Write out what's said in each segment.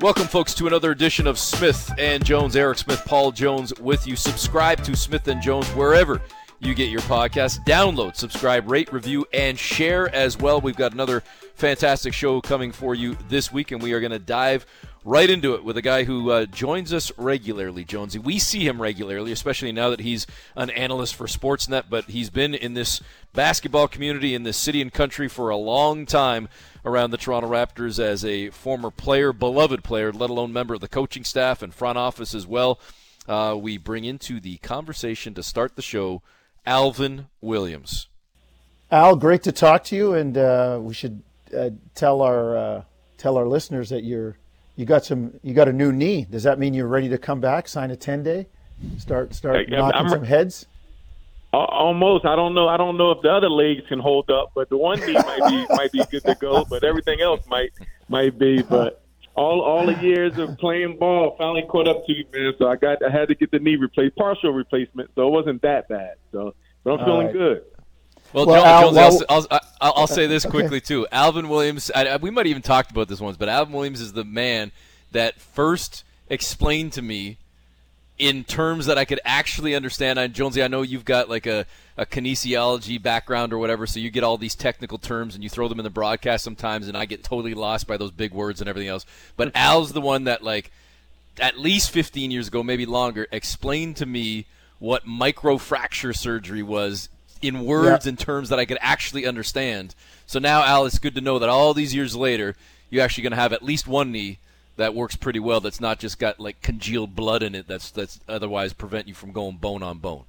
Welcome, folks, to another edition of Smith and Jones. Eric Smith, Paul Jones with you. Subscribe to Smith and Jones wherever you get your podcast. Download, subscribe, rate, review, and share as well. We've got another fantastic show coming for you this week, and we are going to dive right into it with a guy who joins us regularly, Jonesy. We see him regularly, especially now that he's an analyst for Sportsnet, but he's been in this basketball community, in this city and country for a long time around the Toronto Raptors as a former player, beloved player, let alone member of the coaching staff and front office as well. We bring into the conversation to start the show Alvin Williams. Al, great to talk to you, and we should tell our listeners that you got a new knee. Does that mean you're ready to come back, sign a 10-day, start knocking some heads? Almost. I don't know if the other legs can hold up, but the one knee might be good to go. But everything else might be. But all the years of playing ball finally caught up to you, man. So I had to get the knee replaced, partial replacement. So it wasn't that bad. So, but I'm feeling good. Well, Jones, I'll say this quickly, too. Alvin Williams, we might have even talked about this once, but Alvin Williams is the man that first explained to me in terms that I could actually understand. And Jonesy, I know you've got like a kinesiology background or whatever, so you get all these technical terms and you throw them in the broadcast sometimes, and I get totally lost by those big words and everything else. But Al's the one that, like, at least 15 years ago, maybe longer, explained to me what microfracture surgery was in words and terms that I could actually understand. So now, Al, it's good to know that all these years later, you're actually going to have at least one knee that works pretty well, that's not just got, like, congealed blood in it that's otherwise prevent you from going bone on bone.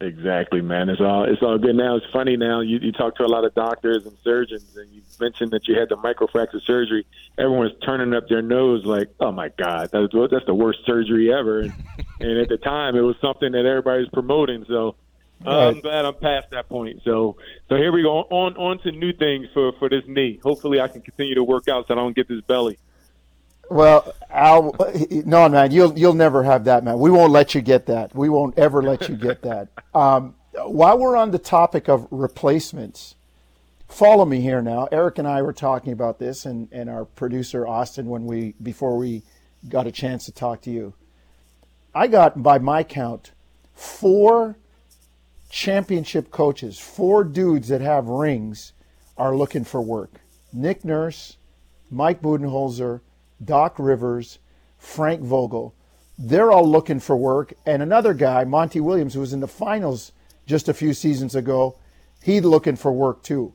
Exactly, man. It's all good now. It's funny now. You talk to a lot of doctors and surgeons, and you mentioned that you had the microfracture surgery. Everyone's turning up their nose like, oh, my God, that's the worst surgery ever. And at the time, it was something that everybody was promoting, so I'm glad I'm past that point. So here we go. On to new things for this knee. Hopefully I can continue to work out so I don't get this belly. Well, Al, no, man, you'll never have that, man. We won't let you get that. We won't ever let you get that. While we're on the topic of replacements, follow me here now. Eric and I were talking about this and our producer, Austin, before we got a chance to talk to you. I got, by my count, 4 championship coaches, 4 dudes that have rings are looking for work. Nick Nurse, Mike Budenholzer, Doc Rivers, Frank Vogel. They're all looking for work. And another guy, Monty Williams, who was in the finals just a few seasons ago, he's looking for work too.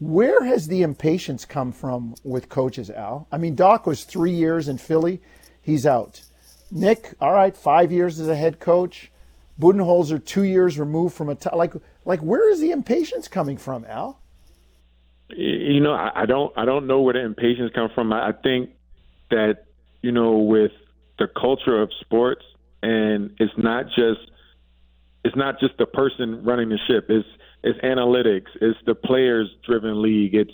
Where has the impatience come from with coaches, Al? I mean, Doc was 3 years in Philly. He's out. Nick, all right, 5 years as a head coach. Budenholzer 2 years removed from a like where is the impatience coming from, Al? You know, I don't know where the impatience comes from. I think that, you know, with the culture of sports, and it's not just the person running the ship. It's analytics. It's the players-driven league. It's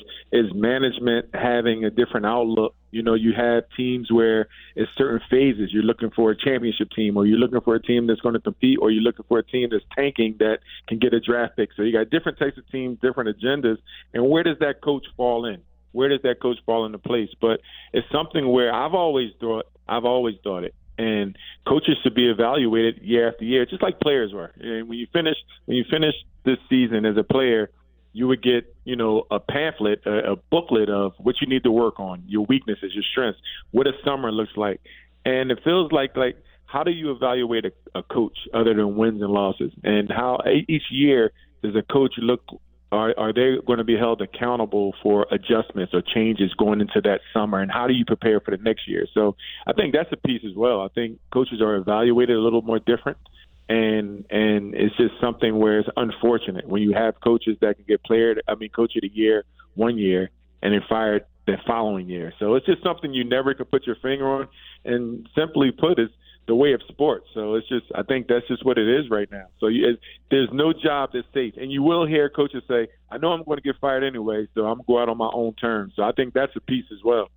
management having a different outlook. You know, you have teams where it's certain phases. You're looking for a championship team, or you're looking for a team that's going to compete, or you're looking for a team that's tanking that can get a draft pick. So you got different types of teams, different agendas. And where does that coach fall in? Where does that coach fall into place? But it's something where I've always thought it. And coaches should be evaluated year after year, just like players were. And when you finish this season as a player, you would get, you know, a pamphlet, a booklet of what you need to work on, your weaknesses, your strengths, what a summer looks like. And it feels like how do you evaluate a coach other than wins and losses? And how each year does a coach look? Are they going to be held accountable for adjustments or changes going into that summer? And how do you prepare for the next year? So I think that's a piece as well. I think coaches are evaluated a little more different. And it's just something where it's unfortunate when you have coaches that can get coach of the year one year and then fired the following year. So it's just something you never could put your finger on. And simply put, it's the way of sports. So it's just, I think that's just what it is right now. So there's no job that's safe. And you will hear coaches say, I know I'm going to get fired anyway, so I'm going to go out on my own terms. So I think that's a piece as well.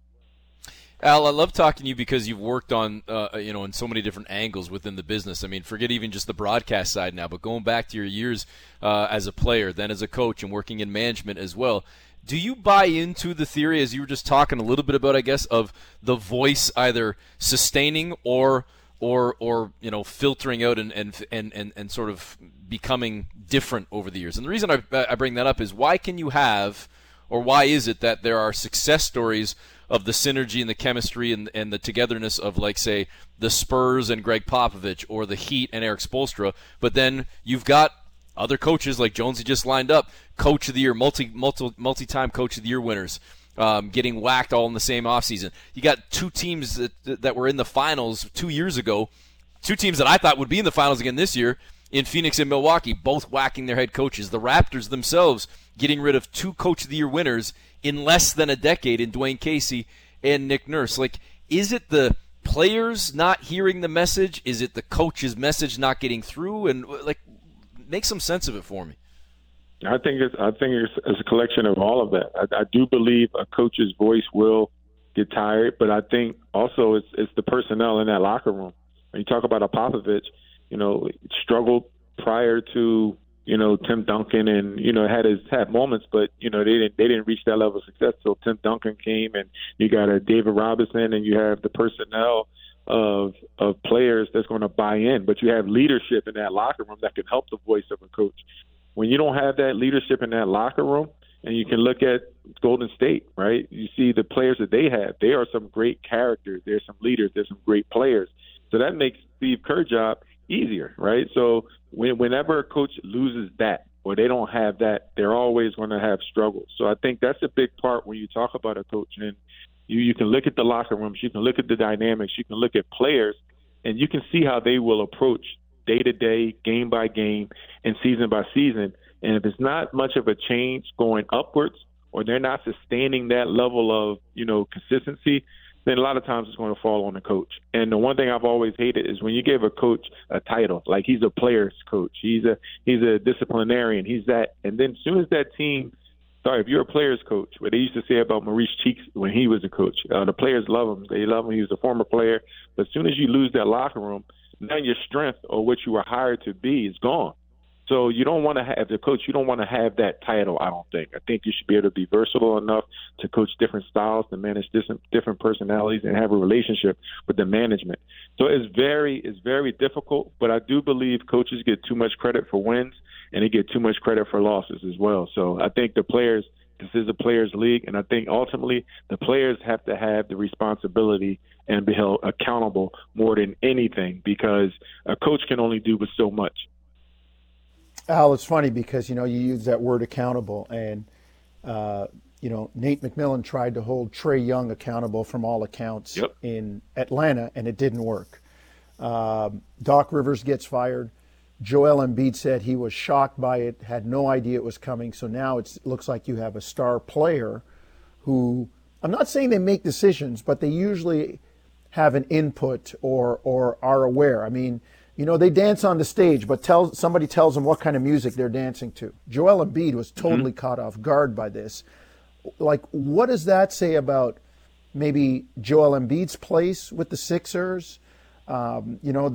Al, I love talking to you because you've worked on, in so many different angles within the business. I mean, forget even just the broadcast side now, but going back to your years as a player, then as a coach, and working in management as well, Do you buy into the theory, as you were just talking a little bit about, I guess, of the voice either sustaining or you know, filtering out and sort of becoming different over the years? And the reason I bring that up is why can you have, or why is it that there are success stories of the synergy and the chemistry and the togetherness of, like, say, the Spurs and Gregg Popovich or the Heat and Erik Spoelstra, but then you've got other coaches like Jonesy just lined up, Coach of the Year, multi-time Coach of the Year winners, getting whacked all in the same offseason. You got two teams that were in the finals 2 years ago, two teams that I thought would be in the finals again this year, in Phoenix and Milwaukee, both whacking their head coaches. The Raptors themselves getting rid of two Coach of the Year winners in less than a decade in Dwayne Casey and Nick Nurse. Like, is it the players not hearing the message? Is it the coach's message not getting through? And, like, make some sense of it for me. I think it's a collection of all of that. I do believe a coach's voice will get tired, but I think also it's the personnel in that locker room. When you talk about a Popovich, you know, struggled prior to, you know, Tim Duncan, and, you know, had moments, but, you know, they didn't reach that level of success till Tim Duncan came, and you got a David Robinson, and you have the personnel of players that's going to buy in, but you have leadership in that locker room that can help the voice of a coach. When you don't have that leadership in that locker room, and you can look at Golden State, right? You see the players that they have. They are some great characters. They're some leaders. They're some great players. So that makes Steve Kerr's job easier, right? So whenever a coach loses that, or they don't have that, they're always going to have struggles. So I think that's a big part when you talk about a coach. And you can look at the locker rooms, you can look at the dynamics, you can look at players, and you can see how they will approach day-to-day, game by game, and season by season. And if it's not much of a change going upwards, or they're not sustaining that level of, you know, consistency, then a lot of times it's going to fall on the coach. And the one thing I've always hated is when you give a coach a title, like he's a player's coach, he's a disciplinarian, he's that. And then as soon as that team, if you're a player's coach, what they used to say about Maurice Cheeks when he was a coach, the players love him. They love him. He was a former player. But as soon as you lose that locker room, now your strength or what you were hired to be is gone. So you don't want to have the coach. You don't want to have that title, I don't think. I think you should be able to be versatile enough to coach different styles, to manage different personalities, and have a relationship with the management. So it's very difficult, but I do believe coaches get too much credit for wins, and they get too much credit for losses as well. So I think the players, this is a players' league, and I think ultimately the players have to have the responsibility and be held accountable more than anything, because a coach can only do with so much. Al, it's funny because, you know, you use that word accountable, and, you know, Nate McMillan tried to hold Trae Young accountable from all accounts in Atlanta, and it didn't work. Doc Rivers gets fired. Joel Embiid said he was shocked by it, had no idea it was coming. So now it looks like you have a star player who, I'm not saying they make decisions, but they usually have an input or are aware. I mean, you know, they dance on the stage, but somebody tells them what kind of music they're dancing to. Joel Embiid was totally caught off guard by this. Like, what does that say about maybe Joel Embiid's place with the Sixers? You know,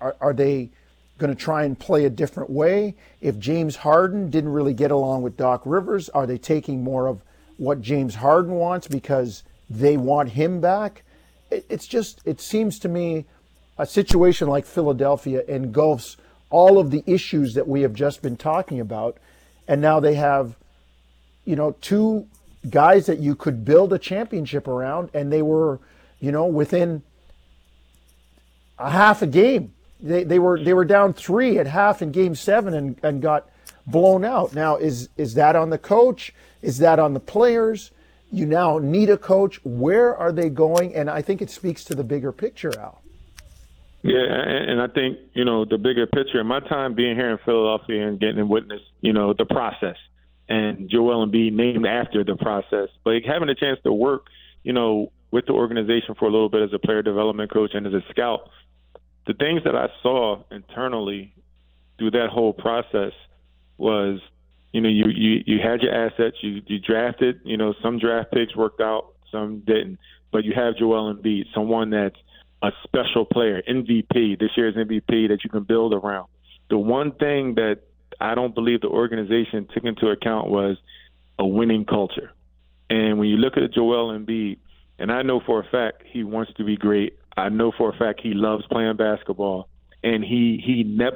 are they going to try and play a different way? If James Harden didn't really get along with Doc Rivers, are they taking more of what James Harden wants because they want him back? It seems to me a situation like Philadelphia engulfs all of the issues that we have just been talking about, and now they have, you know, two guys that you could build a championship around, and they were, you know, within a half a game. They were down 3 at half in Game 7 and got blown out. Now, is that on the coach? Is that on the players? You now need a coach. Where are they going? And I think it speaks to the bigger picture, Al. Yeah, and I think, you know, the bigger picture, in my time being here in Philadelphia and getting to witness, you know, the process, and Joel Embiid named after the process, but having a chance to work, you know, with the organization for a little bit as a player development coach and as a scout, the things that I saw internally through that whole process was, you know, you had your assets, you drafted, you know, some draft picks worked out, some didn't, but you have Joel Embiid, someone that's a special player, MVP, this year's MVP, that you can build around. The one thing that I don't believe the organization took into account was a winning culture. And when you look at Joel Embiid, and I know for a fact he wants to be great. I know for a fact he loves playing basketball. And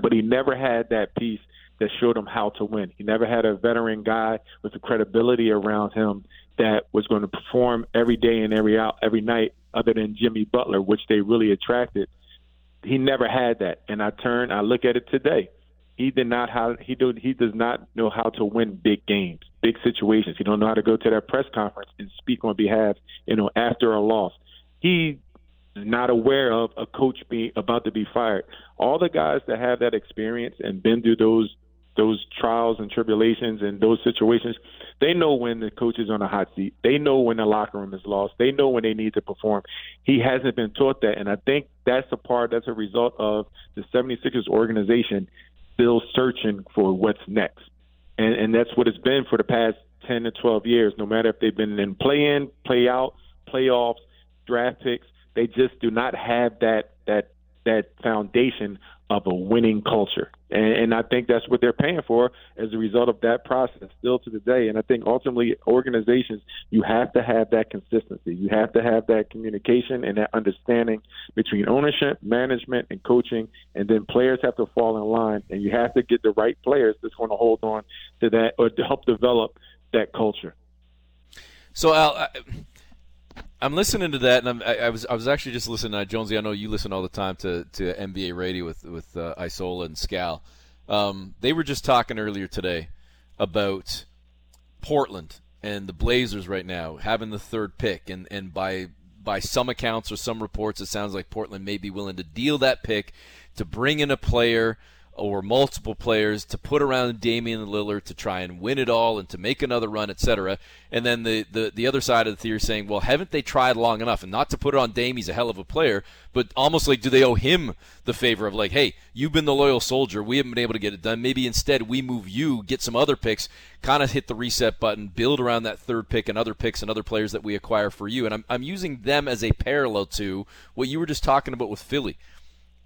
but he never had that piece that showed him how to win. He never had a veteran guy with the credibility around him that was going to perform every day and every night other than Jimmy Butler, which they really attracted. He never had that. And I look at it today. He does not know how to win big games, big situations. He don't know how to go to that press conference and speak on behalf, after a loss. He's not aware of a coach being about to be fired. All the guys that have that experience and been through those trials and tribulations and those situations, they know when the coach is on a hot seat. They know when the locker room is lost. They know when they need to perform. He hasn't been taught that, and I think that's a result of the 76ers organization still searching for what's next. And that's what it's been for the past 10 to 12 years, no matter if they've been in play-in, play-out, playoffs, draft picks. They just do not have that foundation of a winning culture. And I think that's what they're paying for as a result of that process still to the day. And I think ultimately organizations, you have to have that consistency. You have to have that communication and that understanding between ownership, management, and coaching. And then players have to fall in line. And you have to get the right players that's going to hold on to that or to help develop that culture. So, Al, I'm listening to that, and I was actually just listening. Jonesy, I know you listen all the time to NBA radio with Isola and Scal. They were just talking earlier today about Portland and the Blazers right now having the third pick, and by some accounts or some reports, it sounds like Portland may be willing to deal that pick to bring in a player or multiple players to put around Damian Lillard to try and win it all and to make another run, etc. And then the other side of the theory saying, well, haven't they tried long enough? And not to put it on Dame, he's a hell of a player, but almost like do they owe him the favor of like, hey, you've been the loyal soldier. We haven't been able to get it done. Maybe instead we move you, get some other picks, kind of hit the reset button, build around that third pick and other picks and other players that we acquire for you. And I'm using them as a parallel to what you were just talking about with Philly.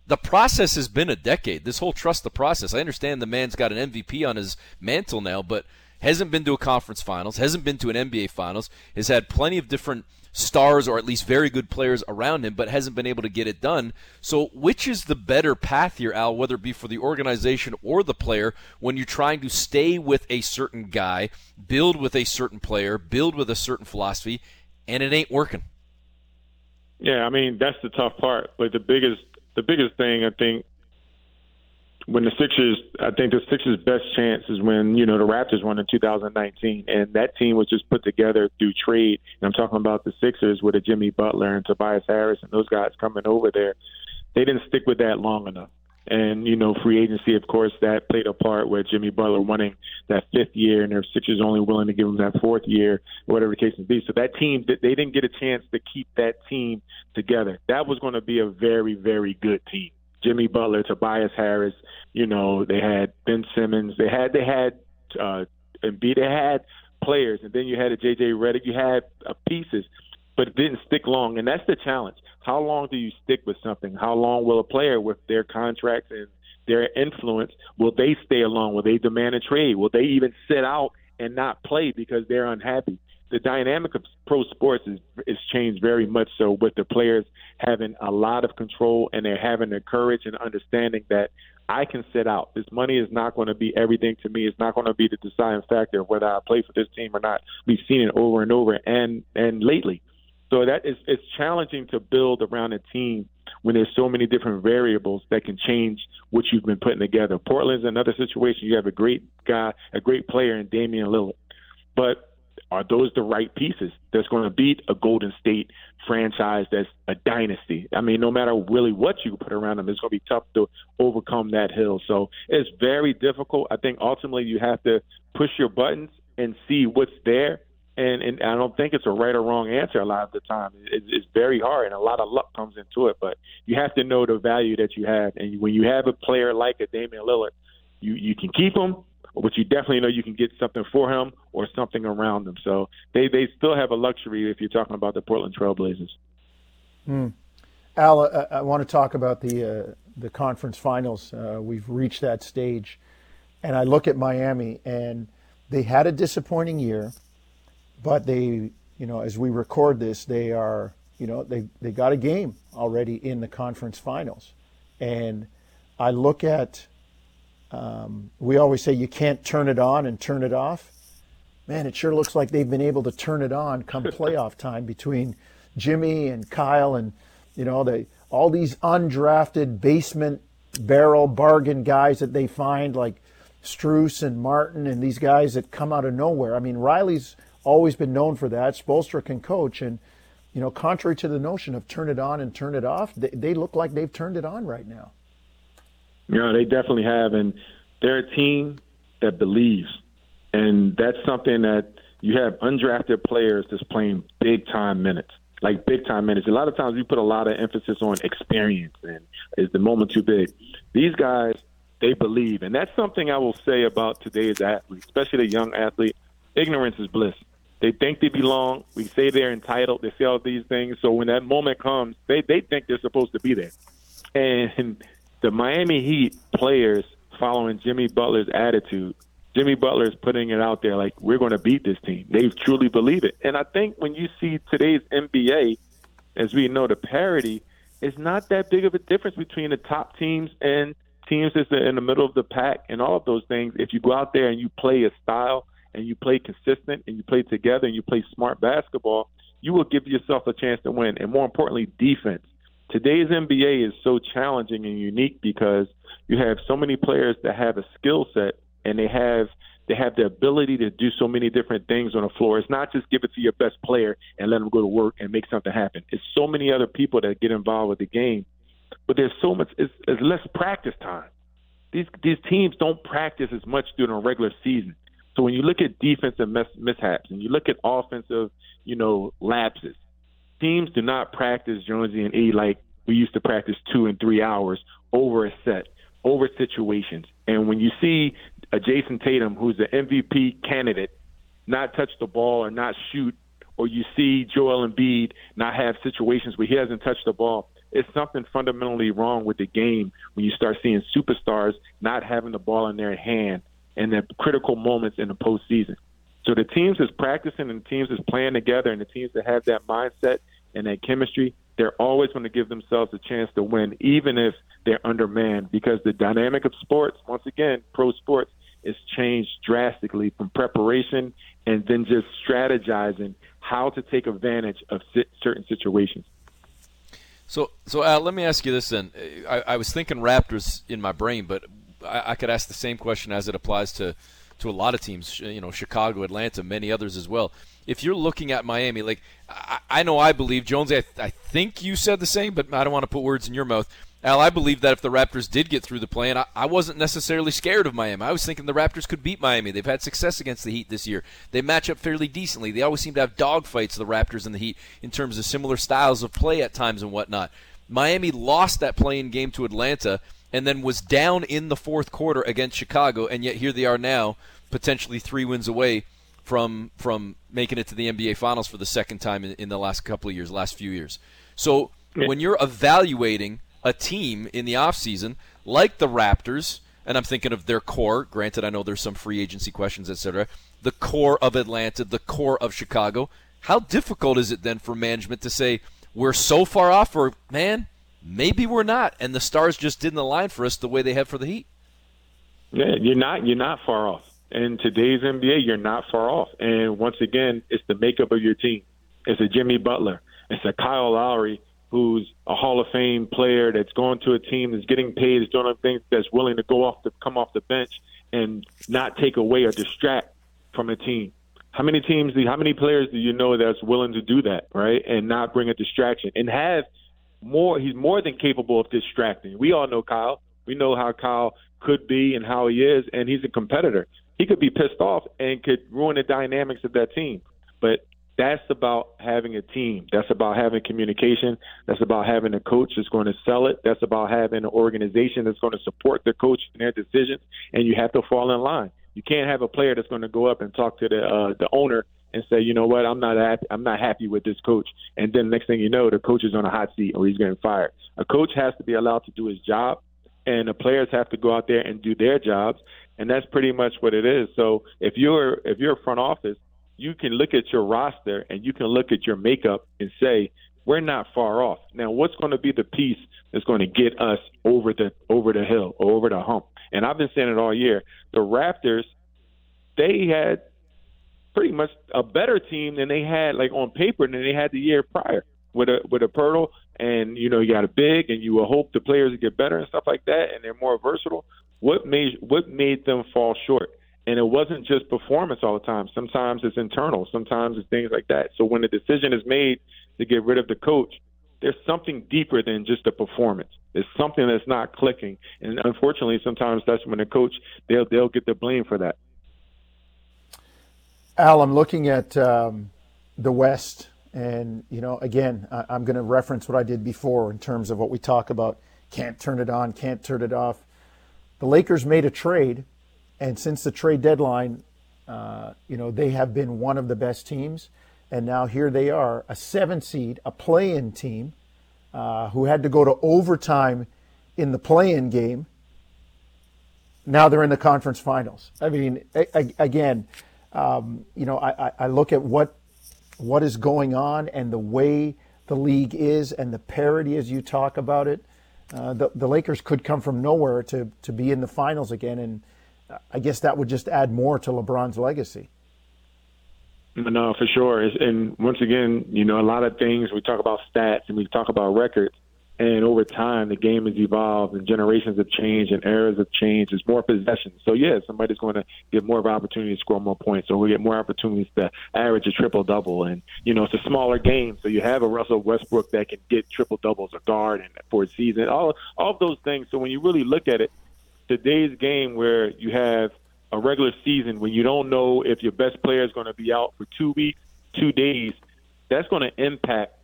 The process has been a decade. This whole trust the process. I understand the man's got an MVP on his mantle now, but hasn't been to a conference finals, hasn't been to an NBA finals, has had plenty of different stars or at least very good players around him, but hasn't been able to get it done. So which is the better path here, Al, whether it be for the organization or the player, when you're trying to stay with a certain guy, build with a certain player, build with a certain philosophy, and it ain't working? Yeah, that's the tough part, but the biggest thing, I think, when the Sixers' best chance is when, the Raptors won in 2019, and that team was just put together through trade. And I'm talking about the Sixers with a Jimmy Butler and Tobias Harris and those guys coming over there. They didn't stick with that long enough. And, free agency, of course, that played a part with Jimmy Butler wanting that fifth year, and their Sixers only willing to give him that fourth year, whatever the case may be. So that team, they didn't get a chance to keep that team together. That was going to be a very, very good team. Jimmy Butler, Tobias Harris, they had Ben Simmons. They had Embiid. They had players, and then you had a J.J. Redick. You had pieces, but it didn't stick long, and that's the challenge. How long do you stick with something? How long will a player with their contracts and their influence, will they stay along? Will they demand a trade? Will they even sit out and not play because they're unhappy? The dynamic of pro sports is changed very much so, with the players having a lot of control, and they're having the courage and understanding that I can sit out. This money is not going to be everything to me. It's not going to be the deciding factor of whether I play for this team or not. We've seen it over and over and lately. So that it's challenging to build around a team when there's so many different variables that can change what you've been putting together. Portland's another situation. You have a great guy, a great player in Damian Lillard. But are those the right pieces that's going to beat a Golden State franchise that's a dynasty? No matter really what you put around them, it's going to be tough to overcome that hill. So it's very difficult. I think ultimately you have to push your buttons and see what's there. And I don't think it's a right or wrong answer a lot of the time. It's very hard, and a lot of luck comes into it. But you have to know the value that you have. And when you have a player like a Damian Lillard, you can keep him, but you definitely know you can get something for him or something around him. So they still have a luxury if you're talking about the Portland Trailblazers. Al, I want to talk about the conference finals. We've reached that stage. And I look at Miami, and they had a disappointing year. But they, you know, as we record this, they are, you know, they got a game already in the conference finals. And I look at, we always say you can't turn it on and turn it off. Man, it sure looks like they've been able to turn it on come playoff time between Jimmy and Kyle and, you know, all these undrafted basement barrel bargain guys that they find, like Struess and Martin and these guys that come out of nowhere. I mean, Riley's always been known for that. Spoelstra can coach. And, you know, contrary to the notion of turn it on and turn it off, they look like they've turned it on right now. Yeah, they definitely have. And they're a team that believes. And that's something that you have undrafted players just playing big-time minutes. Like big-time minutes. A lot of times we put a lot of emphasis on experience and is the moment too big. These guys, they believe. And that's something I will say about today's athlete, especially the young athlete. Ignorance is bliss. They think they belong. We say they're entitled. They say all these things. So when that moment comes, they think they're supposed to be there. And the Miami Heat players following Jimmy Butler's attitude, Jimmy Butler is putting it out there like, we're going to beat this team. They truly believe it. And I think when you see today's NBA, as we know, the parity is not that big of a difference between the top teams and teams that's in the middle of the pack and all of those things. If you go out there and you play a style and you play consistent and you play together and you play smart basketball, you will give yourself a chance to win. And more importantly, defense. Today's NBA is so challenging and unique because you have so many players that have a skill set and they have the ability to do so many different things on the floor. It's not just give it to your best player and let them go to work and make something happen. It's so many other people that get involved with the game. But there's so much – it's less practice time. These teams don't practice as much during a regular season. So when you look at defensive mishaps and you look at offensive, you know, lapses, teams do not practice, Jonesy and E, like we used to practice 2 and 3 hours over a set, over situations. And when you see a Jason Tatum, who's an MVP candidate, not touch the ball or not shoot, or you see Joel Embiid not have situations where he hasn't touched the ball, it's something fundamentally wrong with the game when you start seeing superstars not having the ball in their hand and the critical moments in the postseason. So the teams that's practicing and the teams that's playing together and the teams that have that mindset and that chemistry, they're always going to give themselves a chance to win, even if they're undermanned, because the dynamic of sports, once again, pro sports, has changed drastically from preparation and then just strategizing how to take advantage of certain situations. So let me ask you this then. I was thinking Raptors in my brain, but I could ask the same question as it applies to a lot of teams, you know, Chicago, Atlanta, many others as well. If you're looking at Miami, like I know I believe, Jonesy, I think you said the same, but I don't want to put words in your mouth. Al, I believe that if the Raptors did get through the play-in, I wasn't necessarily scared of Miami. I was thinking the Raptors could beat Miami. They've had success against the Heat this year. They match up fairly decently. They always seem to have dogfights, the Raptors and the Heat, in terms of similar styles of play at times and whatnot. Miami lost that play-in game to Atlanta and then was down in the fourth quarter against Chicago, and yet here they are now, potentially 3 wins away from making it to the NBA Finals for the second time in the last few years. So when you're evaluating a team in the offseason like the Raptors, and I'm thinking of their core, granted I know there's some free agency questions, etc., the core of Atlanta, the core of Chicago, how difficult is it then for management to say, we're so far off, or, man, maybe we're not, and the stars just didn't align for us the way they have for the Heat? Yeah, you're not far off. In today's NBA, you're not far off. And once again, it's the makeup of your team. It's a Jimmy Butler. It's a Kyle Lowry, who's a Hall of Fame player that's going to a team that's getting paid, is doing things, that's willing to come off the bench and not take away or distract from a team. How many players do you know that's willing to do that, right, and not bring a distraction? And he's more than capable of distracting. We all know Kyle. We know how Kyle could be and how he is, and he's a competitor. He could be pissed off and could ruin the dynamics of that team. But that's about having a team. That's about having communication. That's about having a coach that's going to sell it. That's about having an organization that's going to support the coach and their decisions, and you have to fall in line. You can't have a player that's going to go up and talk to the owner and say, you know what, I'm not happy with this coach. And then next thing you know, the coach is on a hot seat or he's getting fired. A coach has to be allowed to do his job, and the players have to go out there and do their jobs, and that's pretty much what it is. So if you're a front office, you can look at your roster and you can look at your makeup and say, we're not far off. Now, what's going to be the piece that's going to get us over the hill or over the hump? And I've been saying it all year. The Raptors, they had pretty much a better team than they had, like, on paper than they had the year prior with a Pirtle. And, you know, you got a big, and you will hope the players get better and stuff like that, and they're more versatile. What made them fall short? And it wasn't just performance all the time. Sometimes it's internal. Sometimes it's things like that. So when the decision is made to get rid of the coach, there's something deeper than just the performance. There's something that's not clicking. And unfortunately, sometimes that's when the coach, they'll get the blame for that. Al, I'm looking at the West. And, you know, again, I'm going to reference what I did before in terms of what we talk about. Can't turn it on, can't turn it off. The Lakers made a trade. And since the trade deadline, you know, they have been one of the best teams. And now here they are, a 7 seed, a play-in team, who had to go to overtime in the play-in game. Now they're in the conference finals. I mean, you know, I look at what is going on and the way the league is and the parity as you talk about it. The Lakers could come from nowhere to be in the finals again, and I guess that would just add more to LeBron's legacy. No, for sure. And once again, you know, a lot of things, we talk about stats and we talk about records, and over time the game has evolved and generations have changed and eras have changed. There's more possession. So, yeah, somebody's going to get more of an opportunity to score more points, or we get more opportunities to average a triple-double. And, you know, it's a smaller game, so you have a Russell Westbrook that can get triple-doubles, a guard and for a season, all of those things. So when you really look at it, today's game where you have a regular season when you don't know if your best player is going to be out for 2 weeks, 2 days, that's going to impact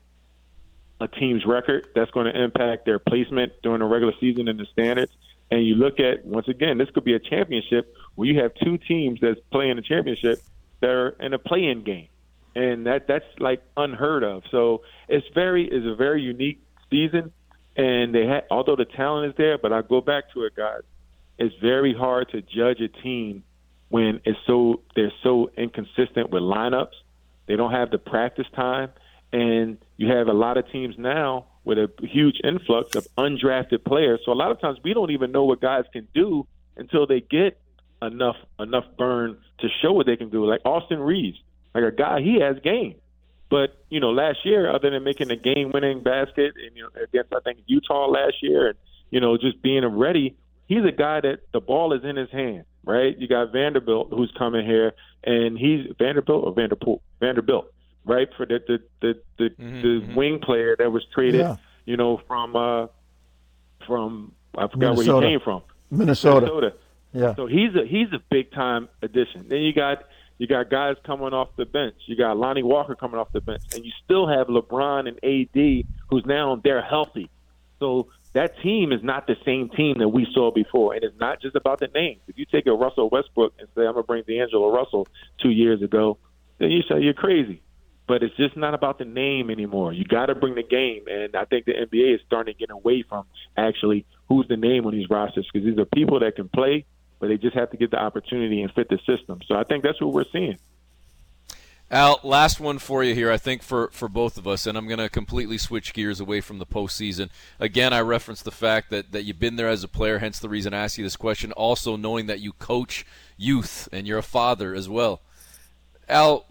a team's record. That's going to impact their placement during the regular season and the standards. And you look at, once again, this could be a championship where you have two teams that's playing the championship that are in a play-in game. And that's like unheard of. So it's a very unique season. And they had, although the talent is there, but I go back to it, guys. It's very hard to judge a team when they're so inconsistent with lineups. They don't have the practice time, and you have a lot of teams now with a huge influx of undrafted players. So a lot of times we don't even know what guys can do until they get enough burn to show what they can do. Like Austin Reeves, like a guy, he has game, but you know, last year, other than making a game-winning basket and, you know, against I think Utah last year, and you know, just being ready. He's a guy that the ball is in his hand, right? You got Vanderbilt who's coming here, and he's Vanderbilt, right? For the the wing player that was traded, you know, from I forgot Minnesota. Where he came from, Minnesota. Yeah. So he's a big time addition. Then you got guys coming off the bench. You got Lonnie Walker coming off the bench, and you still have LeBron and AD, who's now they're healthy. So that team is not the same team that we saw before. And it's not just about the names. If you take a Russell Westbrook and say, I'm going to bring D'Angelo Russell 2 years ago, then you say you're crazy. But it's just not about the name anymore. You got to bring the game. And I think the NBA is starting to get away from actually who's the name on these rosters, because these are people that can play, but they just have to get the opportunity and fit the system. So I think that's what we're seeing. Al, last one for you here, I think for both of us, and I'm going to completely switch gears away from the postseason. Again, I referenced the fact that you've been there as a player, hence the reason I asked you this question, also knowing that you coach youth and you're a father as well. Al,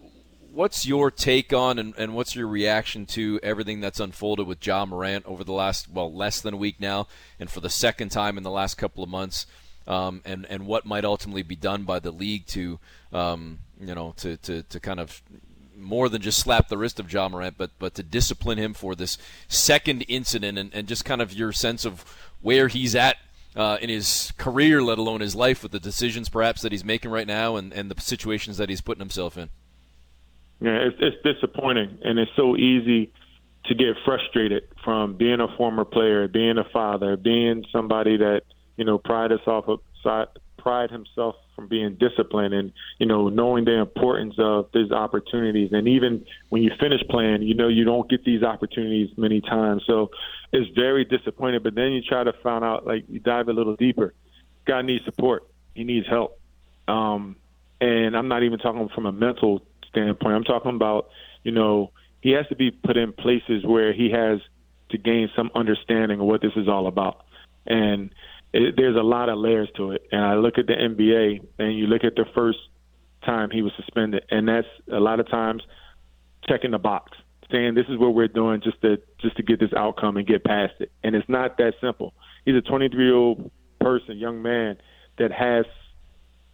what's your take on and what's your reaction to everything that's unfolded with Ja Morant over the last, less than a week now, and for the second time in the last couple of months, and what might ultimately be done by the league to you know, to kind of more than just slap the wrist of Ja Morant, but to discipline him for this second incident, and just kind of your sense of where he's at in his career, let alone his life, with the decisions perhaps that he's making right now and the situations that he's putting himself in. Yeah, it's disappointing, and it's so easy to get frustrated from being a former player, being a father, being somebody that, you know, pride himself from being disciplined, and, you know, knowing the importance of these opportunities. And even when you finish playing, you know, you don't get these opportunities many times. So it's very disappointing. But then you try to find out, like, you dive a little deeper. Guy needs support. He needs help. And I'm not even talking from a mental standpoint. I'm talking about, you know, he has to be put in places where he has to gain some understanding of what this is all about. And there's a lot of layers to it. And I look at the NBA, and you look at the first time he was suspended, and that's a lot of times checking the box, saying this is what we're doing just to get this outcome and get past it. And it's not that simple. He's a 23-year-old person, young man, that has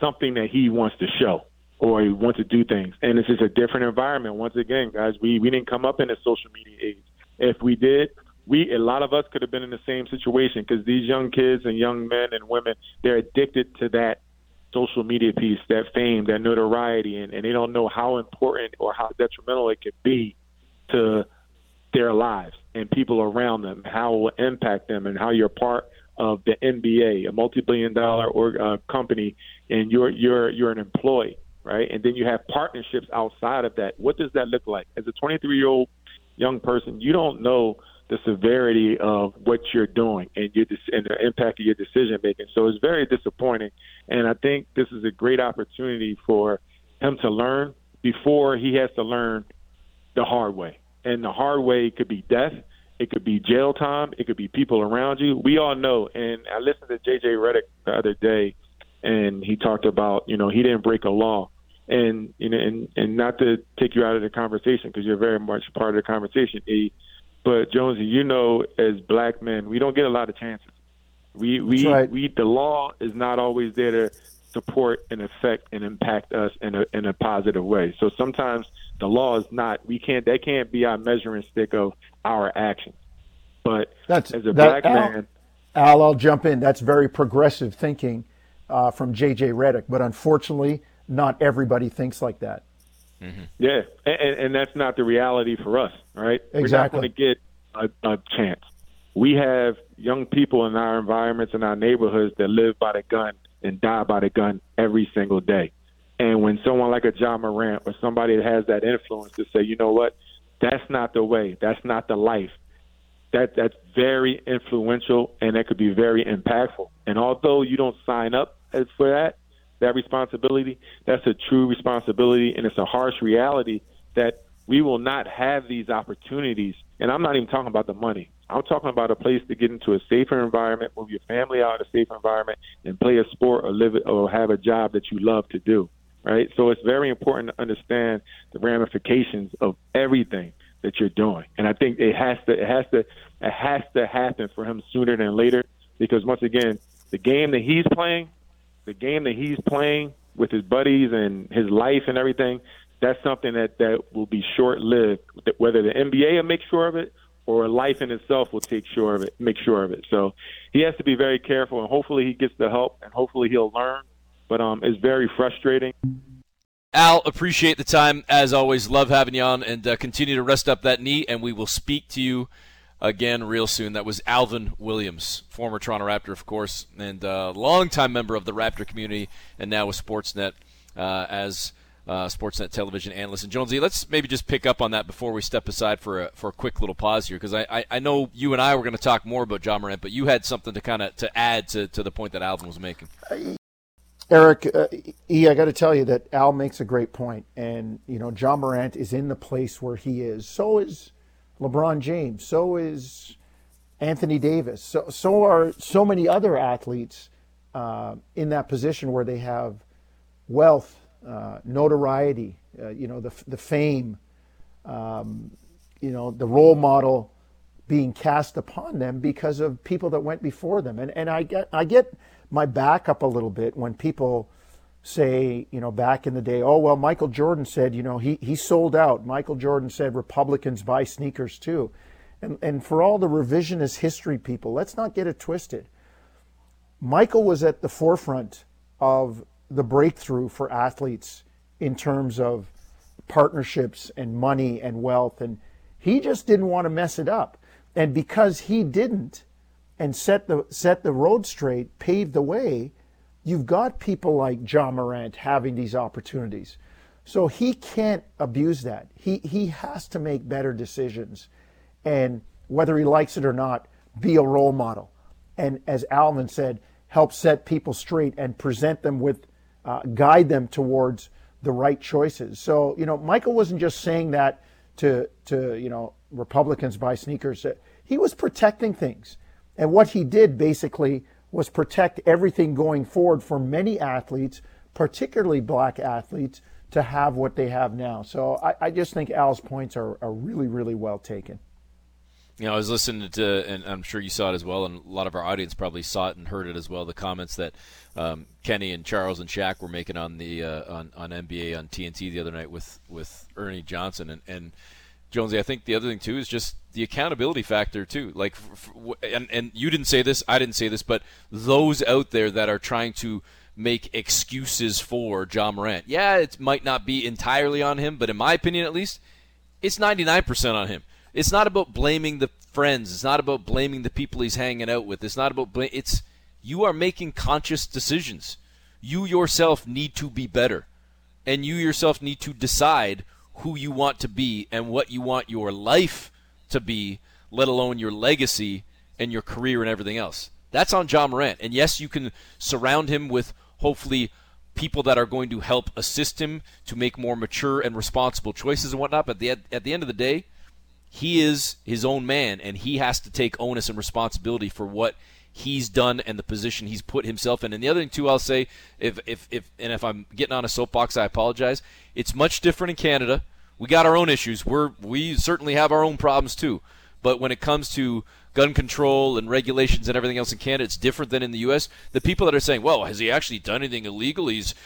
something that he wants to show or he wants to do things. And it's just a different environment. Once again, guys, we didn't come up in a social media age. If we did, a lot of us could have been in the same situation, because these young kids and young men and women, they're addicted to that social media piece, that fame, that notoriety, and they don't know how important or how detrimental it could be to their lives and people around them, how it will impact them, and how you're part of the NBA, a multi-billion-dollar company, and you're an employee, right? And then you have partnerships outside of that. What does that look like? As a 23-year-old young person, you don't know the severity of what you're doing and the impact of your decision-making. So it's very disappointing, and I think this is a great opportunity for him to learn before he has to learn the hard way. And the hard way could be death. It could be jail time. It could be people around you. We all know. And I listened to J.J. Redick the other day, and he talked about, you know, he didn't break a law. And not to take you out of the conversation, because you're very much part of the conversation, E. But, Jonesy, you know, as black men, we don't get a lot of chances. The law is not always there to support and affect and impact us in a positive way. So sometimes the law is not. That can't be our measuring stick of our actions. But as a black man, I'll jump in. That's very progressive thinking from J.J. Redick. But unfortunately, not everybody thinks like that. Mm-hmm. Yeah, and that's not the reality for us, right? Exactly. We're not going to get a chance. We have young people in our environments and our neighborhoods that live by the gun and die by the gun every single day. And when someone like a Ja Morant or somebody that has that influence to say, you know what, that's not the way, that's not the life, that's very influential, and that could be very impactful. And although you don't sign up for that responsibility, that's a true responsibility, and it's a harsh reality that we will not have these opportunities. And I'm not even talking about the money. I'm talking about a place to get into a safer environment, move your family out in a safer environment, and play a sport or live or have a job that you love to do, right? So it's very important to understand the ramifications of everything that you're doing. And I think it has to happen for him sooner than later, because once again, the game that he's playing with his buddies and his life and everything, that's something that will be short-lived. Whether the NBA will make sure of it or life in itself will make sure of it. So he has to be very careful, and hopefully he gets the help, and hopefully he'll learn. But it's very frustrating. Al, appreciate the time. As always, love having you on, and continue to rest up that knee, and we will speak to you again real soon. That was Alvin Williams, former Toronto Raptor, of course, and longtime member of the Raptor community, and now with Sportsnet as Sportsnet television analyst. And Jonesy, let's maybe just pick up on that before we step aside for a quick little pause here, because I know you and I were going to talk more about Ja Morant, but you had something to kind of to add to the point that Alvin was making. Eric, I got to tell you that Al makes a great point, and you know, Ja Morant is in the place where he is. So is LeBron James, so is Anthony Davis, so are so many other athletes in that position where they have wealth, notoriety, you know, the fame, you know, the role model being cast upon them because of people that went before them. And I get my back up a little bit when people say, you know, back in the day, oh, well, Michael Jordan said, you know, he sold out. Michael Jordan said Republicans buy sneakers too. And for all the revisionist history people, let's not get it twisted. Michael was at the forefront of the breakthrough for athletes in terms of partnerships and money and wealth. And he just didn't want to mess it up. And because he didn't and set the road straight, paved the way, you've got people like Ja Morant having these opportunities. So he can't abuse that. He has to make better decisions, and whether he likes it or not, be a role model. And as Alvin said, help set people straight and present them with, guide them towards the right choices. So, you know, Michael wasn't just saying that to you know, Republicans buy sneakers. He was protecting things. And what he did basically was protect everything going forward for many athletes, particularly black athletes, to have what they have now. So I just think Al's points are really, really well taken. You know, I was listening to, and I'm sure you saw it as well, and a lot of our audience probably saw it and heard it as well, the comments that Kenny and Charles and Shaq were making on the on NBA on TNT the other night with Ernie Johnson. And Jonesy, I think the other thing, too, is just the accountability factor, too. Like, and you didn't say this, I didn't say this, but those out there that are trying to make excuses for Ja Morant, yeah, it might not be entirely on him, but in my opinion, at least, it's 99% on him. It's not about blaming the friends. It's not about blaming the people he's hanging out with. It's not about blame. It's you are making conscious decisions. You yourself need to be better, and you yourself need to decide who you want to be and what you want your life to be, let alone your legacy and your career and everything else. That's on Ja Morant. And yes, you can surround him with hopefully people that are going to help assist him to make more mature and responsible choices and whatnot. But at the end of the day, he is his own man, and he has to take onus and responsibility for what he's done and the position he's put himself in. And the other thing, too, I'll say, if I'm getting on a soapbox, I apologize. It's much different in Canada. We got our own issues. We certainly have our own problems, too. But when it comes to gun control and regulations and everything else in Canada, it's different than in the U.S. The people that are saying, well, has he actually done anything illegal? He's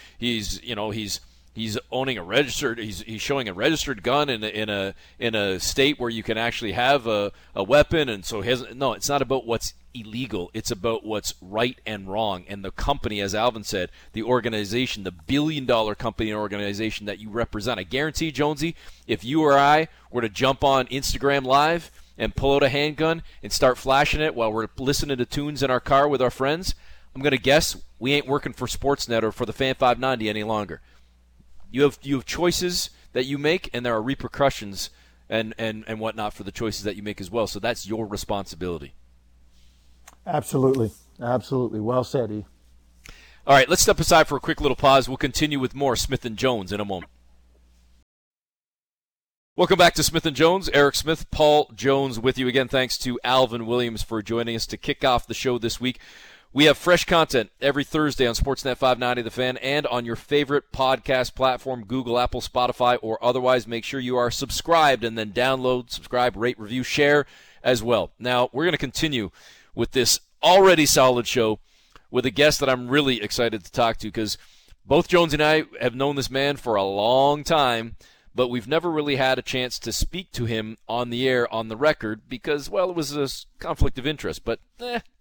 owning a registered. He's showing a registered gun in a state where you can actually have a weapon, and so it's not about what's illegal. It's about what's right and wrong. And the company, as Alvin said, the organization, the billion-dollar company and organization that you represent. I guarantee, Jonesy, if you or I were to jump on Instagram Live and pull out a handgun and start flashing it while we're listening to tunes in our car with our friends, I'm gonna guess we ain't working for Sportsnet or for the Fan 590 any longer. You have choices that you make, and there are repercussions and whatnot for the choices that you make as well. So that's your responsibility. Absolutely. Absolutely. Well said, E. All right, let's step aside for a quick little pause. We'll continue with more Smith & Jones in a moment. Welcome back to Smith & Jones. Eric Smith, Paul Jones with you again. Thanks to Alvin Williams for joining us to kick off the show this week. We have fresh content every Thursday on Sportsnet 590 The Fan and on your favorite podcast platform, Google, Apple, Spotify, or otherwise. Make sure you are subscribed and then download, subscribe, rate, review, share as well. Now, we're going to continue with this already solid show with a guest that I'm really excited to talk to because both Jones and I have known this man for a long time, but we've never really had a chance to speak to him on the air, on the record, because, well, it was a conflict of interest. But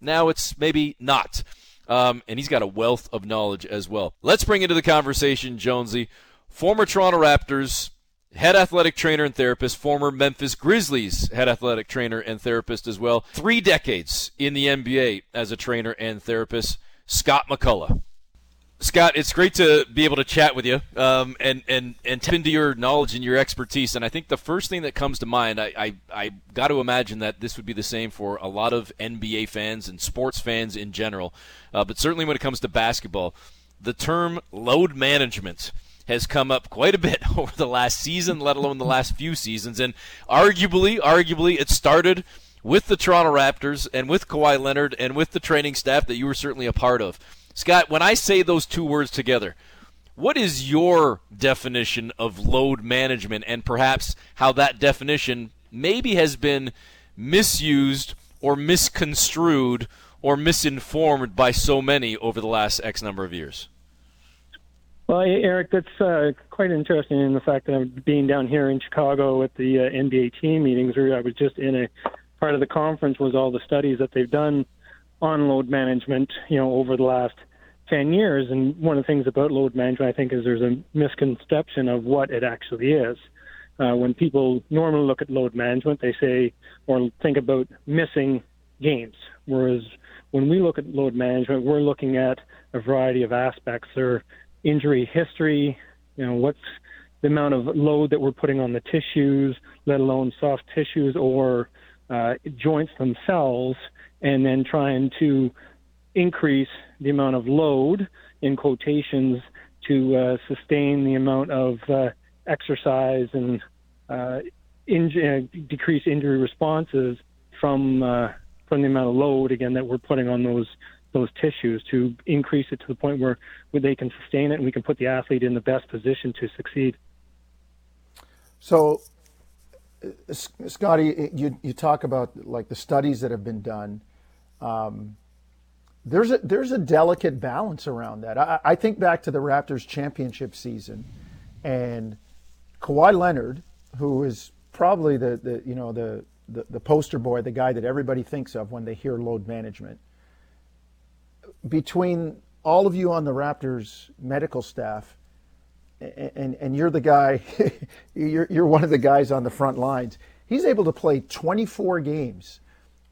now it's maybe not. And he's got a wealth of knowledge as well. Let's bring into the conversation, Jonesy, former Toronto Raptors head athletic trainer and therapist, former Memphis Grizzlies head athletic trainer and therapist as well, 3 decades in the NBA as a trainer and therapist, Scott McCullough. Scott, it's great to be able to chat with you and tap into your knowledge and your expertise. And I think the first thing that comes to mind, I got to imagine that this would be the same for a lot of NBA fans and sports fans in general, but certainly when it comes to basketball, the term load management has come up quite a bit over the last season, let alone the last few seasons. And arguably, it started with the Toronto Raptors and with Kawhi Leonard and with the training staff that you were certainly a part of. Scott, when I say those two words together, what is your definition of load management and perhaps how that definition maybe has been misused or misconstrued or misinformed by so many over the last X number of years? Well, Eric, that's quite interesting in the fact that I'm being down here in Chicago at the NBA team meetings where I was just in a part of the conference was all the studies that they've done on load management, you know, over the last 10 years. And one of the things about load management, I think, is there's a misconception of what it actually is. When people normally look at load management, they say or think about missing games, whereas when we look at load management, we're looking at a variety of aspects. Their injury history, you know, what's the amount of load that we're putting on the tissues, let alone soft tissues or joints themselves, and then trying to increase the amount of load, in quotations, to sustain the amount of exercise and decrease injury responses from the amount of load, again, that we're putting on those tissues, to increase it to the point where they can sustain it and we can put the athlete in the best position to succeed. So, Scotty, you talk about like the studies that have been done. There's a delicate balance around that. I think back to the Raptors championship season, and Kawhi Leonard, who is probably the poster boy, the guy that everybody thinks of when they hear load management. Between all of you on the Raptors medical staff, and you're the guy, you're one of the guys on the front lines. He's able to play 24 games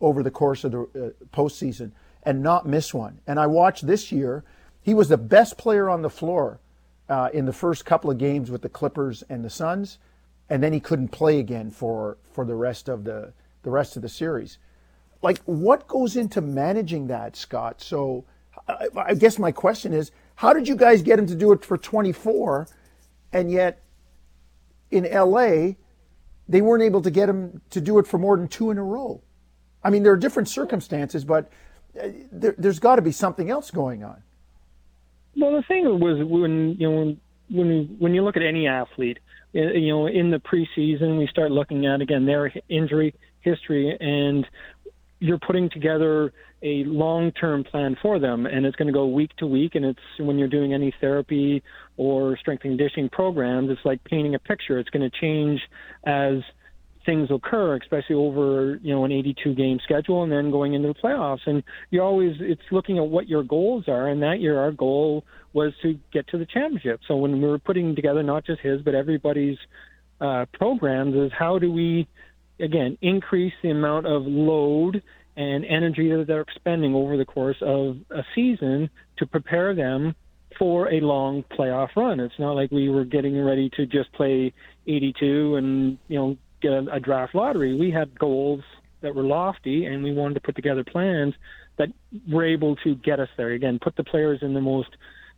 over the course of the postseason and not miss one. And I watched this year, he was the best player on the floor in the first couple of games with the Clippers and the Suns, and then he couldn't play again for the rest of the rest of the series. Like, what goes into managing that, Scott? So I guess my question is, how did you guys get him to do it for 24, and yet in LA they weren't able to get him to do it for more than two in a row? I mean, there are different circumstances, but there's got to be something else going on. Well, the thing was, when you look at any athlete, in the preseason, we start looking at, again, their injury history, and you're putting together a long-term plan for them, and it's going to go week to week. And it's, when you're doing any therapy or strength and conditioning programs, it's like painting a picture. It's going to change as things occur, especially over an 82-game schedule, and then going into the playoffs. And it's looking at what your goals are. And that year, our goal was to get to the championship. So when we were putting together not just his but everybody's programs, is how do we, again, increase the amount of load and energy that they're expending over the course of a season to prepare them for a long playoff run. It's not like we were getting ready to just play 82 and get a draft lottery. We had goals that were lofty, and we wanted to put together plans that were able to get us there. Again, put the players in the most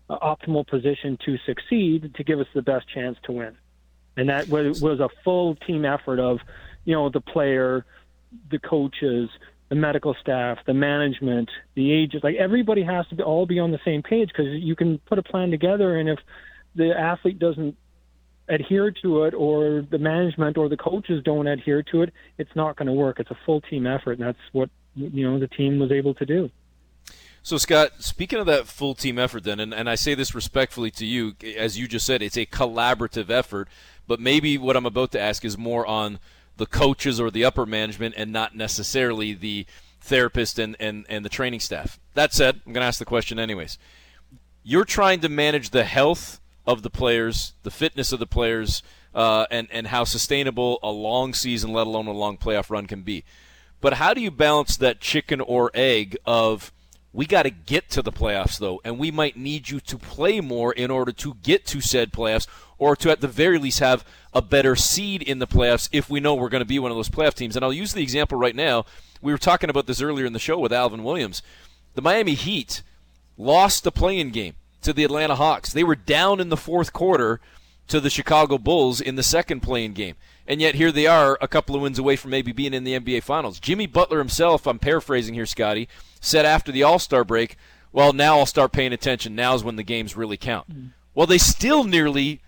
optimal position to succeed, to give us the best chance to win. And that was a full team effort of, the player, the coaches, the medical staff, the management, the agents. Like, everybody has to all be on the same page, because you can put a plan together, and if the athlete doesn't adhere to it, or the management or the coaches don't adhere to it, it's not going to work. It's a full team effort, and that's what the team was able to do. So, Scott, speaking of that full team effort then, and I say this respectfully to you, as you just said, it's a collaborative effort, but maybe what I'm about to ask is more on the coaches or the upper management and not necessarily the therapist and the training staff. That said, I'm going to ask the question anyways. You're trying to manage the health of the players, the fitness of the players, and how sustainable a long season, let alone a long playoff run, can be. But how do you balance that chicken or egg of, we got to get to the playoffs, though, and we might need you to play more in order to get to said playoffs, or to at the very least have a better seed in the playoffs if we know we're going to be one of those playoff teams? And I'll use the example right now. We were talking about this earlier in the show with Alvin Williams. The Miami Heat lost the play-in game to the Atlanta Hawks. They were down in the fourth quarter to the Chicago Bulls in the second play-in game. And yet here they are, a couple of wins away from maybe being in the NBA Finals. Jimmy Butler himself, I'm paraphrasing here, Scotty, said after the All-Star break, well, now I'll start paying attention. Now's when the games really count. Mm-hmm. Well, they still narrowly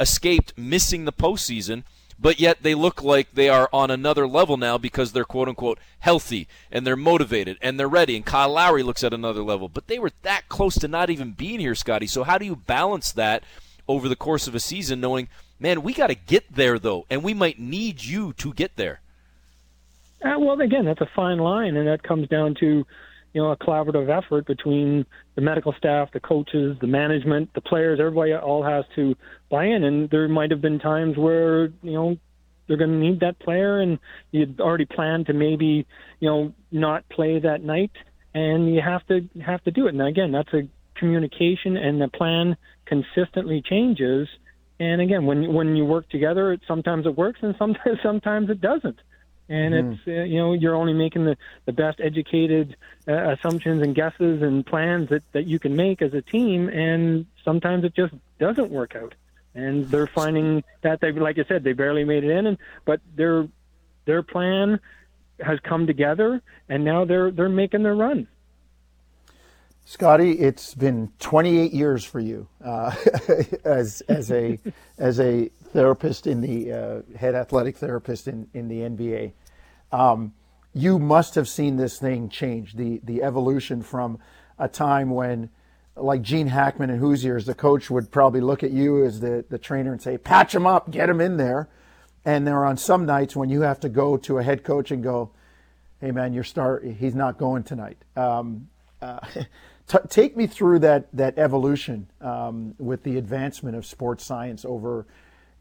escaped missing the postseason, but yet they look like they are on another level now because they're, quote-unquote, healthy, and they're motivated, and they're ready, and Kyle Lowry looks at another level. But they were that close to not even being here, Scotty. So how do you balance that over the course of a season, knowing, man, we got to get there, though, and we might need you to get there? Well, again, that's a fine line, and that comes down to a collaborative effort between the medical staff, the coaches, the management, the players. Everybody all has to buy in, and there might have been times where, they're going to need that player, and you'd already planned to maybe, not play that night, and you have to do it. And again, that's a communication, and the plan consistently changes. And again, when you work together, sometimes it works, and sometimes it doesn't. And it's, you know, you're only making the best educated assumptions and guesses and plans that you can make as a team. And sometimes it just doesn't work out. And they're finding that they, like I said, they barely made it in, but their plan has come together, and now they're making their run. Scotty, it's been 28 years for you as a therapist in the head athletic therapist in the NBA. You must have seen this thing change, the evolution from a time when, like Gene Hackman in Who's Years, the coach would probably look at you as the trainer and say, patch him up, get him in there. And there are on some nights when you have to go to a head coach and go, hey, man, he's not going tonight. Take me through that evolution with the advancement of sports science over,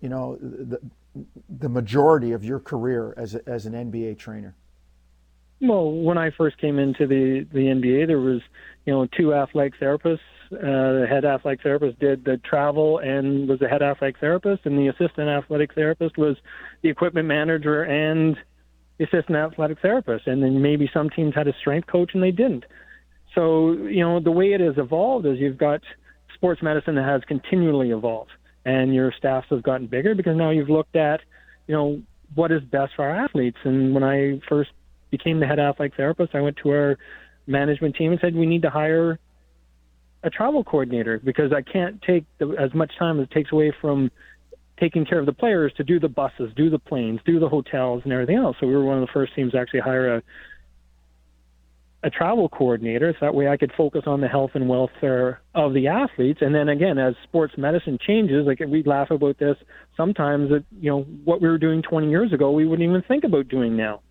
you know, the majority of your career as an NBA trainer. Well, when I first came into the NBA, there was, you know, two athletic therapists. The head athletic therapist did the travel and was the head athletic therapist, and the assistant athletic therapist was the equipment manager and the assistant athletic therapist. And then maybe some teams had a strength coach and they didn't. So, you know, the way it has evolved is you've got sports medicine that has continually evolved, and your staffs have gotten bigger because now you've looked at, you know, what is best for our athletes. And when I first became the head athletic therapist, I went to our management team and said, we need to hire a travel coordinator because I can't take as much time as it takes away from taking care of the players to do the buses, do the planes, do the hotels and everything else. So we were one of the first teams to actually hire a travel coordinator, so that way I could focus on the health and welfare of the athletes. And then again, as sports medicine changes, like we laugh about this sometimes, that, you know, what we were doing 20 years ago, we wouldn't even think about doing now.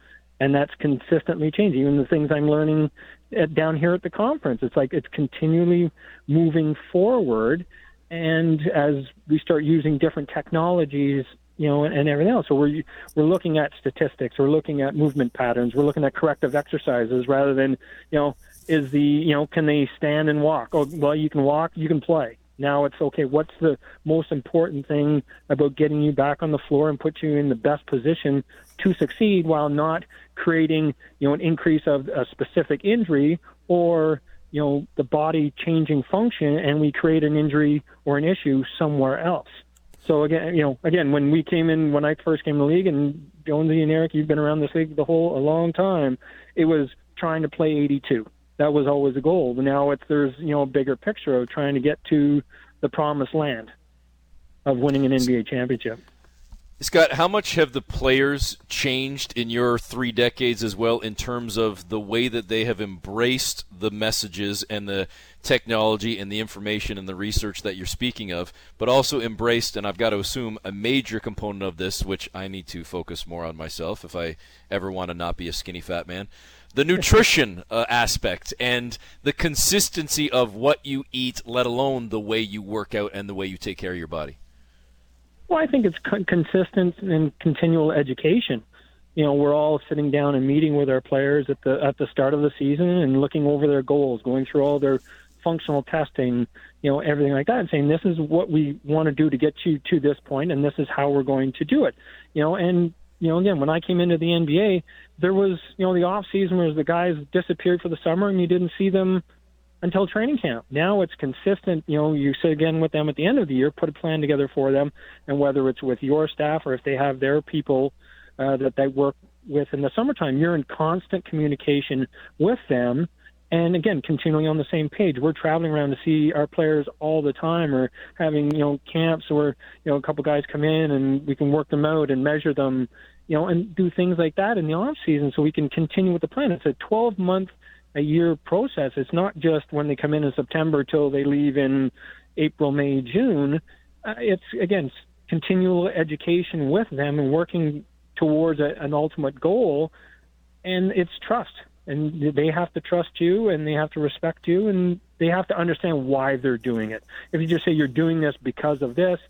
And that's consistently changing. Even the things I'm learning down here at the conference, it's like it's continually moving forward. And as we start using different technologies, you know, and everything else. So we're looking at statistics, we're looking at movement patterns, we're looking at corrective exercises rather than, you know, can they stand and walk? Oh, well, you can walk, you can play. Now it's okay, what's the most important thing about getting you back on the floor and put you in the best position to succeed while not creating, you know, an increase of a specific injury or, you know, the body changing function and we create an injury or an issue somewhere else. So again, you know, when we came in, when I first came to the league, and Jonesy and Eric, you've been around this league a long time, it was trying to play 82. That was always the goal. But now there's, you know, a bigger picture of trying to get to the promised land of winning an NBA championship. Scott, how much have the players changed in your 3 decades as well in terms of the way that they have embraced the messages and the technology and the information and the research that you're speaking of, but also embraced, and I've got to assume, a major component of this, which I need to focus more on myself if I ever want to not be a skinny fat man, the nutrition aspect and the consistency of what you eat, let alone the way you work out and the way you take care of your body? Well, I think it's consistent and continual education. You know, we're all sitting down and meeting with our players at the start of the season and looking over their goals, going through all their functional testing, you know, everything like that, and saying this is what we want to do to get you to this point, and this is how we're going to do it. You know, and, you know, again, when I came into the NBA, there was, you know, the off season was the guys disappeared for the summer and you didn't see them until training camp. Now it's consistent. You know, you sit again with them at the end of the year, put a plan together for them, and whether it's with your staff or if they have their people that they work with in the summertime, you're in constant communication with them. And again, continuing on the same page, we're traveling around to see our players all the time, or having, you know, camps where, you know, a couple guys come in and we can work them out and measure them, you know, and do things like that in the off season so we can continue with the plan. It's a 12-month a year process. It's not just when they come in September till they leave in April, May, June. It's, again, continual education with them and working towards an ultimate goal. And it's trust. And they have to trust you, and they have to respect you, and they have to understand why they're doing it. If you just say you're doing this because of this,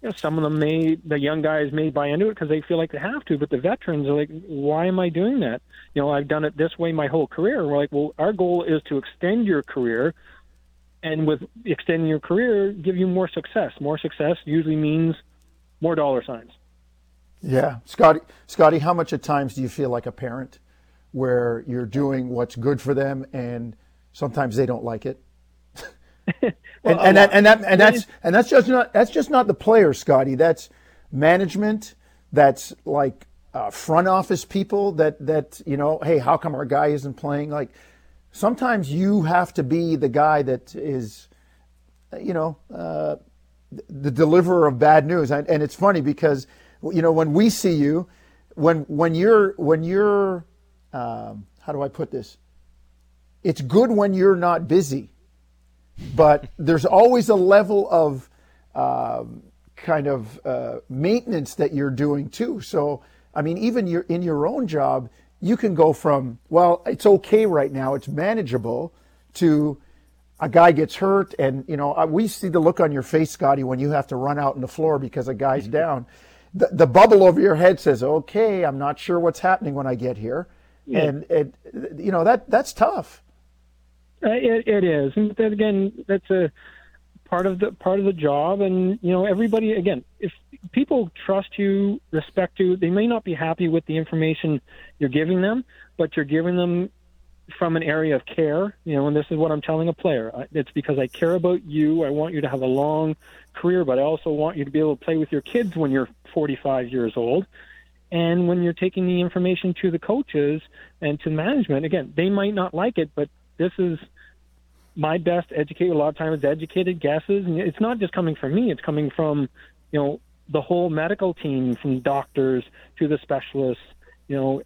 you know, some of them the young guys may buy into it because they feel like they have to, but the veterans are like, why am I doing that? You know, I've done it this way my whole career. We're like, well, our goal is to extend your career, and with extending your career, give you more success. More success usually means more dollar signs, Yeah. Scotty, how much at times do you feel like a parent where you're doing what's good for them and sometimes they don't like it? That's just not the player, Scotty. That's management. That's like front office people that you know, hey, how come our guy isn't playing? Like sometimes you have to be the guy that is, you know, the deliverer of bad news. And it's funny because, you know, when we see you, when you're how do I put this? It's good when you're not busy. But there's always a level of maintenance that you're doing too. So, I mean, even in your own job, you can go from, well, it's okay right now, it's manageable, to a guy gets hurt. And, you know, we see the look on your face, Scotty, when you have to run out on the floor because a guy's down. The bubble over your head says, okay, I'm not sure what's happening when I get here. Yeah. And, you know, that's tough. It is, and again, that's a part of the job. And you know, everybody, again, if people trust you, respect you, they may not be happy with the information you're giving them, but you're giving them from an area of care. You know, and this is what I'm telling a player: it's because I care about you. I want you to have a long career, but I also want you to be able to play with your kids when you're 45 years old. And when you're taking the information to the coaches and to management, again, they might not like it, but this is my best educated, a lot of times educated guesses. And it's not just coming from me. It's coming from, you know, the whole medical team, from doctors to the specialists, you know,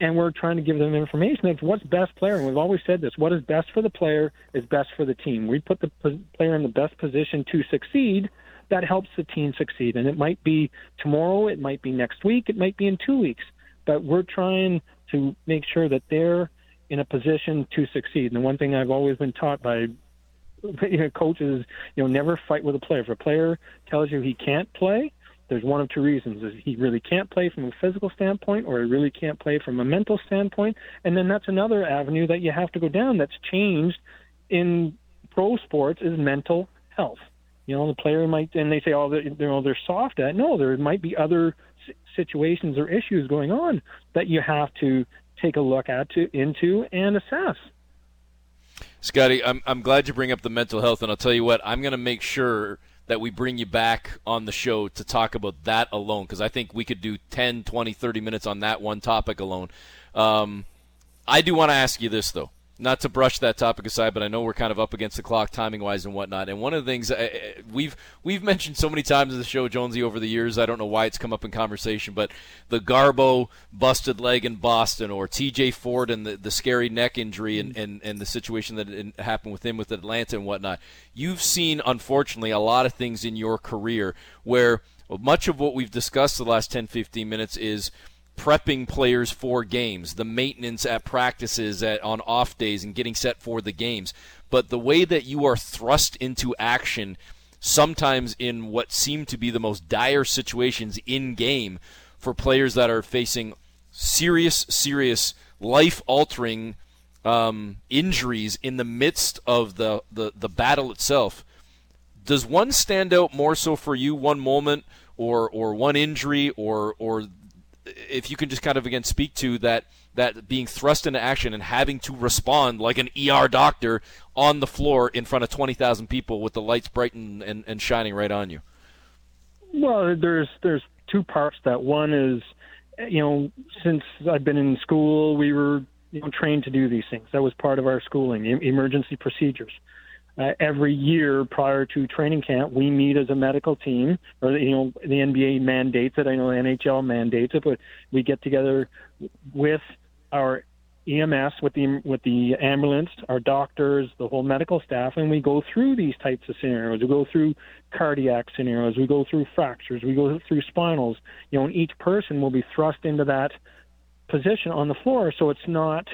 and we're trying to give them information. It's what's best player. And we've always said this, what is best for the player is best for the team. We put the player in the best position to succeed. That helps the team succeed. And it might be tomorrow. It might be next week. It might be in 2 weeks, but we're trying to make sure that they're in a position to succeed. And the one thing I've always been taught by coaches, you know, never fight with a player. If a player tells you he can't play, there's one of two reasons. Is he really can't play from a physical standpoint, or he really can't play from a mental standpoint. And then that's another avenue that you have to go down that's changed in pro sports, is mental health. You know, the player might, and they say, oh, they're soft at it. No, there might be other situations or issues going on that you have to take a look into and assess. Scotty, I'm glad you bring up the mental health, and I'll tell you what, I'm going to make sure that we bring you back on the show to talk about that alone, because I think we could do 10, 20, 30 minutes on that one topic alone. I do want to ask you this, though, not to brush that topic aside, but I know we're kind of up against the clock timing-wise and whatnot, and one of the things we've mentioned so many times in the show, Jonesy, over the years, I don't know why it's come up in conversation, but the Garbo busted leg in Boston, or TJ Ford and the scary neck injury and the situation that happened with him with Atlanta and whatnot. You've seen, unfortunately, a lot of things in your career where much of what we've discussed the last 10, 15 minutes is prepping players for games, the maintenance at practices, on off days, and getting set for the games. But the way that you are thrust into action, sometimes in what seem to be the most dire situations in game for players that are facing serious life-altering injuries in the midst of the battle itself, does one stand out more so for you, one moment or one injury, or if you can just kind of, again, speak to that being thrust into action and having to respond like an ER doctor on the floor in front of 20,000 people with the lights bright and shining right on you? Well, there's two parts. That one is, you know, since I've been in school, we were, you know, trained to do these things. That was part of our schooling, emergency procedures. Every year prior to training camp, we meet as a medical team, or, you know, the NBA mandates it. I know the NHL mandates it, but we get together with our EMS, with the ambulance, our doctors, the whole medical staff, and we go through these types of scenarios. We go through cardiac scenarios. We go through fractures. We go through spinals. You know, and each person will be thrust into that position on the floor, so it's not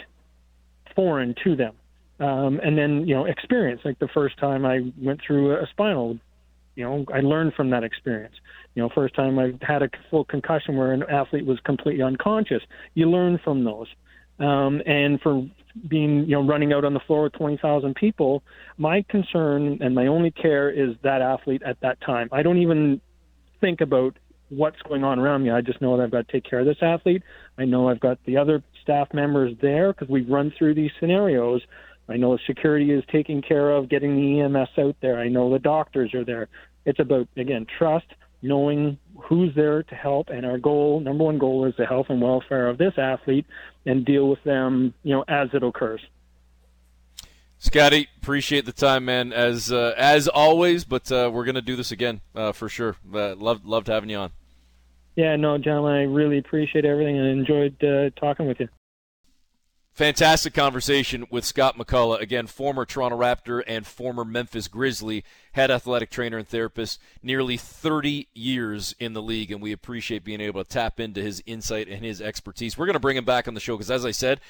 foreign to them. And then, you know, experience. Like the first time I went through a spinal, you know, I learned from that experience. You know, first time I had a full concussion where an athlete was completely unconscious. You learn from those. And for being, you know, running out on the floor with 20,000 people, my concern and my only care is that athlete at that time. I don't even think about what's going on around me. I just know that I've got to take care of this athlete. I know I've got the other staff members there because we've run through these scenarios. I know security is taken care of, getting the EMS out there. I know the doctors are there. It's about, again, trust, knowing who's there to help. And our goal, number one goal, is the health and welfare of this athlete and deal with them, you know, as it occurs. Scotty, appreciate the time, man, as always, but we're going to do this again for sure. Loved having you on. Yeah, no, gentlemen, I really appreciate everything and enjoyed talking with you. Fantastic conversation with Scott McCullough, again, former Toronto Raptor and former Memphis Grizzly, head athletic trainer and therapist, nearly 30 years in the league, and we appreciate being able to tap into his insight and his expertise. We're going to bring him back on the show because, as I said,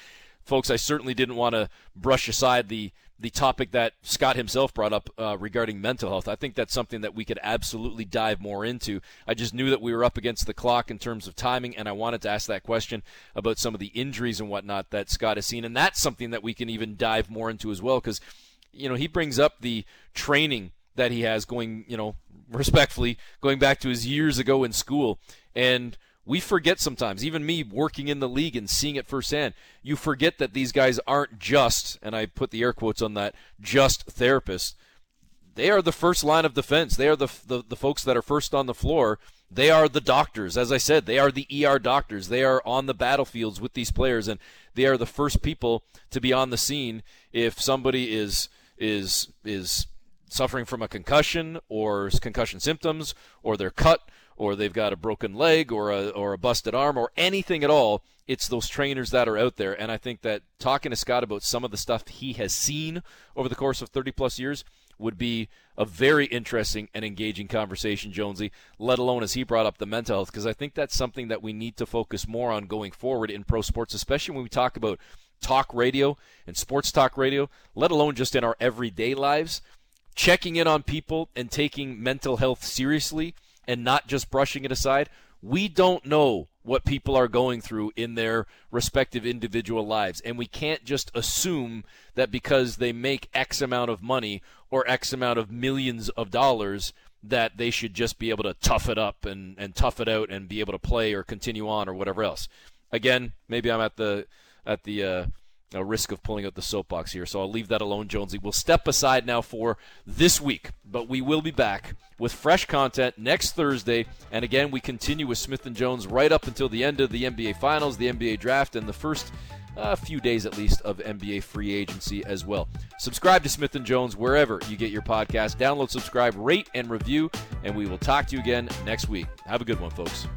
folks, I certainly didn't want to brush aside the topic that Scott himself brought up regarding mental health. I think that's something that we could absolutely dive more into. I just knew that we were up against the clock in terms of timing, and I wanted to ask that question about some of the injuries and whatnot that Scott has seen, and that's something that we can even dive more into as well because, you know, he brings up the training that he has going, you know, respectfully, going back to his years ago in school, and we forget sometimes, even me working in the league and seeing it firsthand, you forget that these guys aren't just, and I put the air quotes on that, just therapists. They are the first line of defense. They are the folks that are first on the floor. They are the doctors. As I said, they are the ER doctors. They are on the battlefields with these players, and they are the first people to be on the scene if somebody is suffering from a concussion or concussion symptoms or they're cut, or they've got a broken leg or a busted arm or anything at all. It's those trainers that are out there. And I think that talking to Scott about some of the stuff he has seen over the course of 30-plus years would be a very interesting and engaging conversation, Jonesy, let alone as he brought up the mental health, because I think that's something that we need to focus more on going forward in pro sports, especially when we talk about talk radio and sports talk radio, let alone just in our everyday lives. Checking in on people and taking mental health seriously and not just brushing it aside. We don't know what people are going through in their respective individual lives, and we can't just assume that because they make X amount of money or X amount of millions of dollars that they should just be able to tough it up and tough it out and be able to play or continue on or whatever else. Again, maybe I'm at the risk of pulling out the soapbox here, so I'll leave that alone, Jonesy. We'll step aside now for this week, but we will be back with fresh content next Thursday. And again, we continue with Smith and Jones right up until the end of the NBA Finals, the NBA Draft, and the first few days at least of NBA free agency as well. Subscribe to Smith and Jones wherever you get your podcast. Download, subscribe, rate, and review, and we will talk to you again next week. Have a good one, folks.